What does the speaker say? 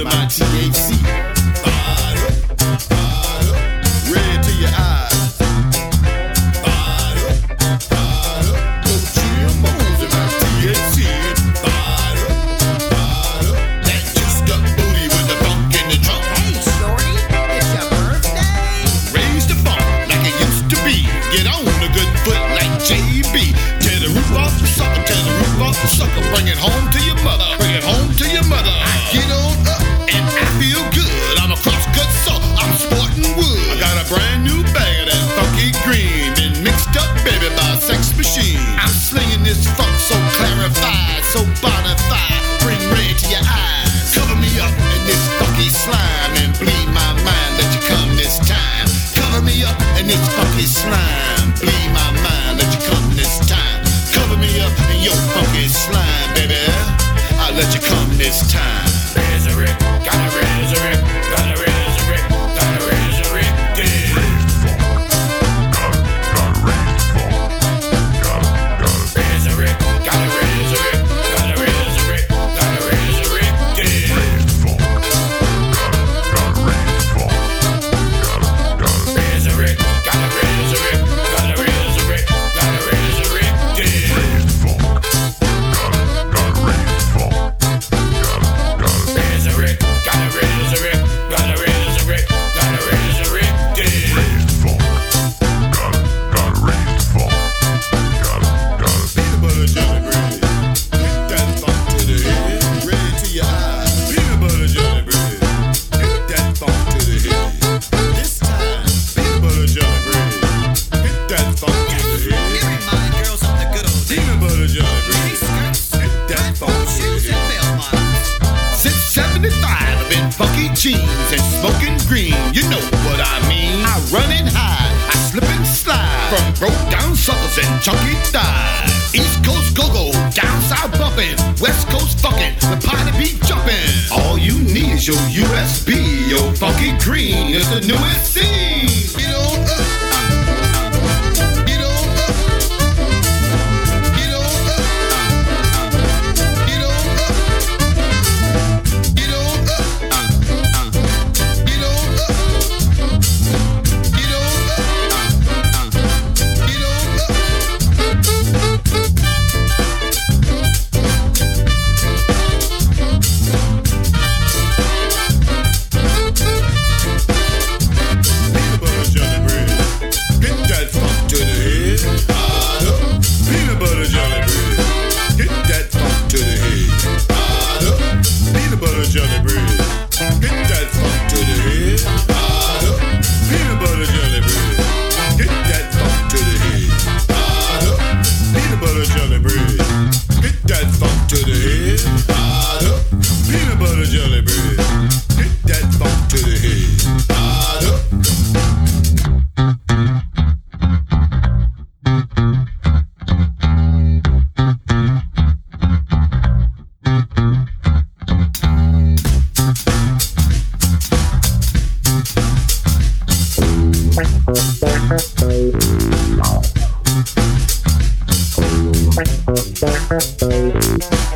of my THC. Red to your eyes. Sucker, bring it home to your mother, bring it home to your mother. I get on up and I feel good. I'm a cross-cut saw, I'm sporting wood. I got a brand new bag of that funky green, been mixed up, baby, by a sex machine. I'm slinging this funk so clarified, so bonafide, bring red to your eyes. Cover me up in this funky slime and bleed my mind, let you come this time. Cover me up in this funky slime, bleed my mind, let you come this time. Cover me up in your funky slime, baby. I'll let you come this time. Resurrect, gotta resurrect, gotta resurrect, gotta resurrect this. Gotta resurrect, gotta resurrect, gotta resurrect, gotta resurrect this. Gotta resurrect, gotta resurrect, gotta resurrect, gotta resurrect this. Jeans and smoking green, you know what I mean. I run and hide, I slip and slide from broke down suckers and chunky thighs. East Coast go-go, down south bumpin', West Coast fuckin', the party be jumpin'. All you need is your USB, your funky green is the newest scene. Get on up. Bye.